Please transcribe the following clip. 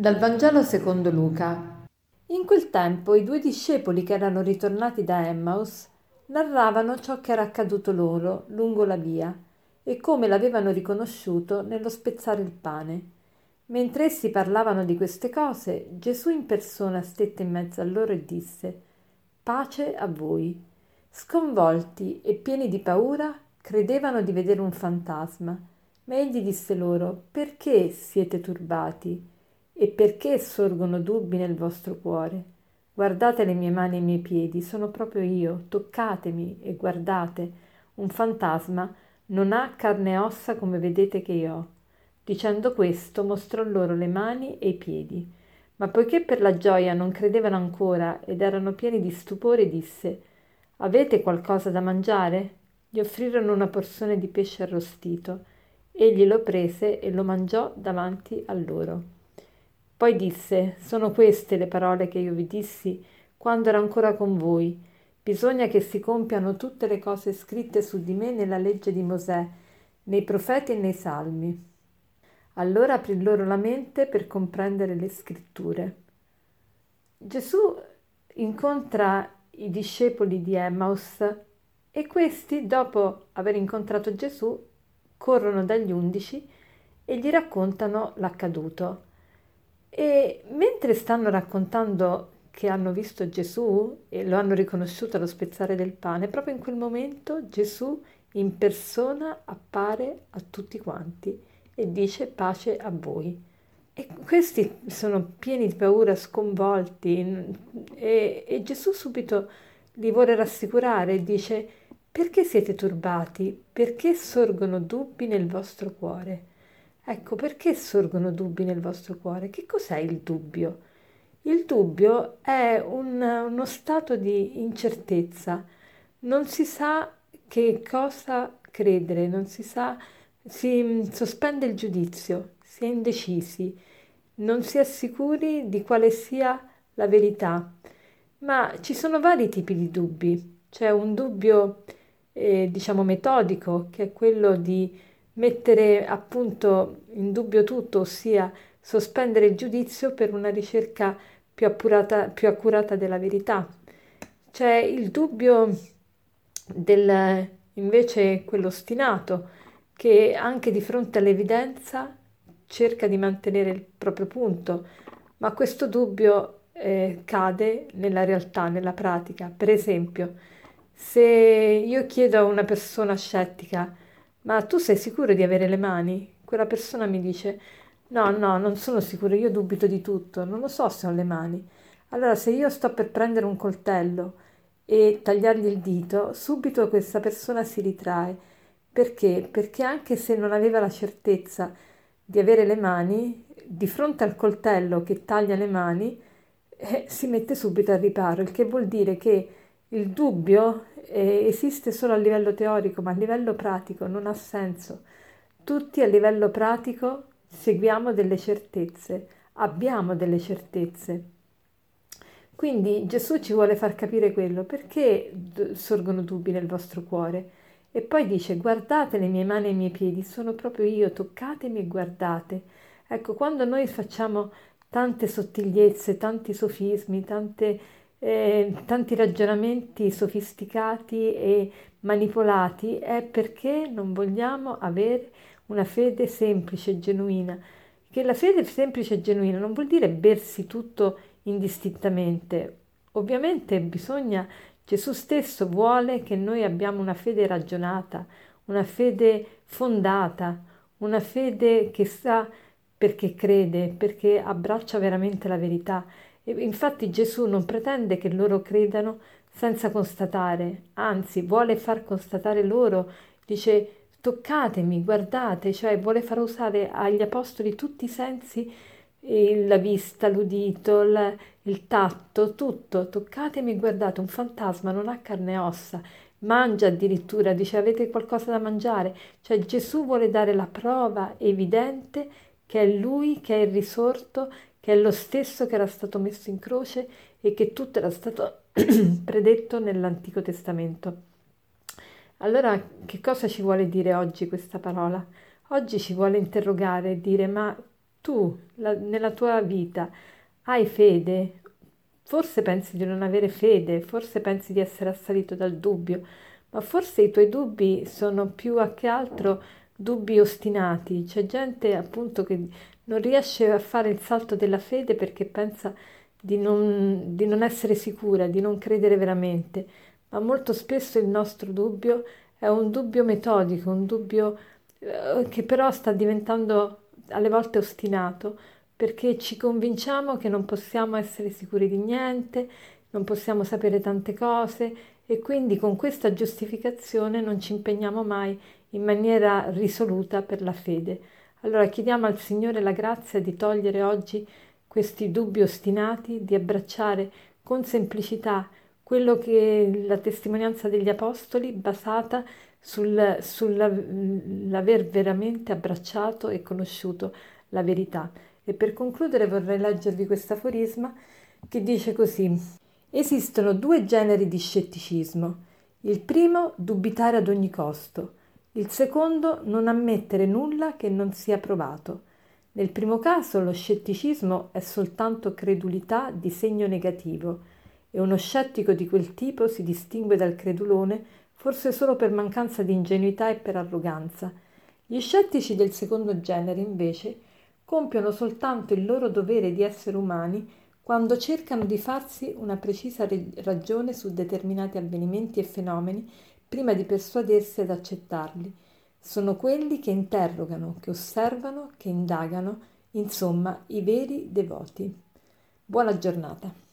Dal Vangelo secondo Luca. In quel tempo i due discepoli che erano ritornati da Emmaus narravano ciò che era accaduto loro lungo la via e come l'avevano riconosciuto nello spezzare il pane. Mentre essi parlavano di queste cose, Gesù in persona stette in mezzo a loro e disse: «Pace a voi». Sconvolti e pieni di paura, credevano di vedere un fantasma, ma egli disse loro: «Perché siete turbati? E perché sorgono dubbi nel vostro cuore? Guardate le mie mani e i miei piedi, sono proprio io, toccatemi e guardate, un fantasma non ha carne e ossa come vedete che io ho». Dicendo questo mostrò loro le mani e i piedi. Ma poiché per la gioia non credevano ancora ed erano pieni di stupore, disse: «Avete qualcosa da mangiare?» Gli offrirono una porzione di pesce arrostito. Egli lo prese e lo mangiò davanti a loro. Poi disse: «Sono queste le parole che io vi dissi quando ero ancora con voi. Bisogna che si compiano tutte le cose scritte su di me nella legge di Mosè, nei Profeti e nei Salmi». Allora aprì loro la mente per comprendere le scritture. Gesù incontra i discepoli di Emmaus e questi, dopo aver incontrato Gesù, corrono dagli 11 e gli raccontano l'accaduto. E mentre stanno raccontando che hanno visto Gesù e lo hanno riconosciuto allo spezzare del pane, proprio in quel momento Gesù in persona appare a tutti quanti e dice: «Pace a voi». E questi sono pieni di paura, sconvolti, e Gesù subito li vuole rassicurare e dice: «Perché siete turbati? Perché sorgono dubbi nel vostro cuore?» Ecco, perché sorgono dubbi nel vostro cuore? Che cos'è il dubbio? Il dubbio è uno stato di incertezza. Non si sa che cosa credere, non si sa, si sospende il giudizio, si è indecisi, non si è sicuri di quale sia la verità. Ma ci sono vari tipi di dubbi. C'è un dubbio, metodico, che è quello di mettere appunto in dubbio tutto, ossia sospendere il giudizio per una ricerca più accurata della verità. C'è il dubbio invece quello ostinato, che anche di fronte all'evidenza cerca di mantenere il proprio punto, ma questo dubbio cade nella realtà, nella pratica. Per esempio, se io chiedo a una persona scettica: «Ma tu sei sicuro di avere le mani?» Quella persona mi dice: no, non sono sicuro, io dubito di tutto, non lo so se ho le mani». Allora, se io sto per prendere un coltello e tagliargli il dito, subito questa persona si ritrae. Perché? Perché anche se non aveva la certezza di avere le mani, di fronte al coltello che taglia le mani, si mette subito al riparo, il che vuol dire che il dubbio esiste solo a livello teorico, ma a livello pratico non ha senso. Tutti a livello pratico seguiamo delle certezze, abbiamo delle certezze. Quindi Gesù ci vuole far capire quello: perché sorgono dubbi nel vostro cuore? E poi dice: «Guardate le mie mani e i miei piedi, sono proprio io, toccatemi e guardate». Ecco, quando noi facciamo tante sottigliezze, tanti sofismi, tanti ragionamenti sofisticati e manipolati, è perché non vogliamo avere una fede semplice e genuina. Che la fede semplice e genuina non vuol dire bersi tutto indistintamente. Ovviamente Gesù stesso vuole che noi abbiamo una fede ragionata, una fede fondata, una fede che sa perché crede, perché abbraccia veramente la verità. Infatti Gesù non pretende che loro credano senza constatare, anzi vuole far constatare loro, dice: «Toccatemi, guardate», cioè vuole far usare agli apostoli tutti i sensi, la vista, l'udito, il tatto, tutto. «Toccatemi, guardate, un fantasma non ha carne e ossa, mangia», addirittura dice: «Avete qualcosa da mangiare?» Cioè Gesù vuole dare la prova evidente che è Lui, che è il risorto, che è lo stesso che era stato messo in croce e che tutto era stato predetto nell'Antico Testamento. Allora, che cosa ci vuole dire oggi questa parola? Oggi ci vuole interrogare e dire: ma tu nella tua vita hai fede, forse pensi di non avere fede, forse pensi di essere assalito dal dubbio, ma forse i tuoi dubbi sono più che altro dubbi ostinati. C'è gente appunto che non riesce a fare il salto della fede perché pensa di non essere sicura, di non credere veramente, ma molto spesso il nostro dubbio è un dubbio metodico, un dubbio che però sta diventando alle volte ostinato, perché ci convinciamo che non possiamo essere sicuri di niente, non possiamo sapere tante cose e quindi con questa giustificazione non ci impegniamo mai in maniera risoluta per la fede. Allora chiediamo al Signore la grazia di togliere oggi questi dubbi ostinati, di abbracciare con semplicità quello che la testimonianza degli Apostoli basata sull'aver veramente abbracciato e conosciuto la verità. E per concludere vorrei leggervi questo aforisma che dice così: esistono due generi di scetticismo. Il primo, dubitare ad ogni costo. Il secondo, non ammettere nulla che non sia provato. Nel primo caso lo scetticismo è soltanto credulità di segno negativo e uno scettico di quel tipo si distingue dal credulone forse solo per mancanza di ingenuità e per arroganza. Gli scettici del secondo genere, invece, compiono soltanto il loro dovere di esseri umani quando cercano di farsi una precisa ragione su determinati avvenimenti e fenomeni prima di persuadersi ad accettarli. Sono quelli che interrogano, che osservano, che indagano, insomma, i veri devoti. Buona giornata.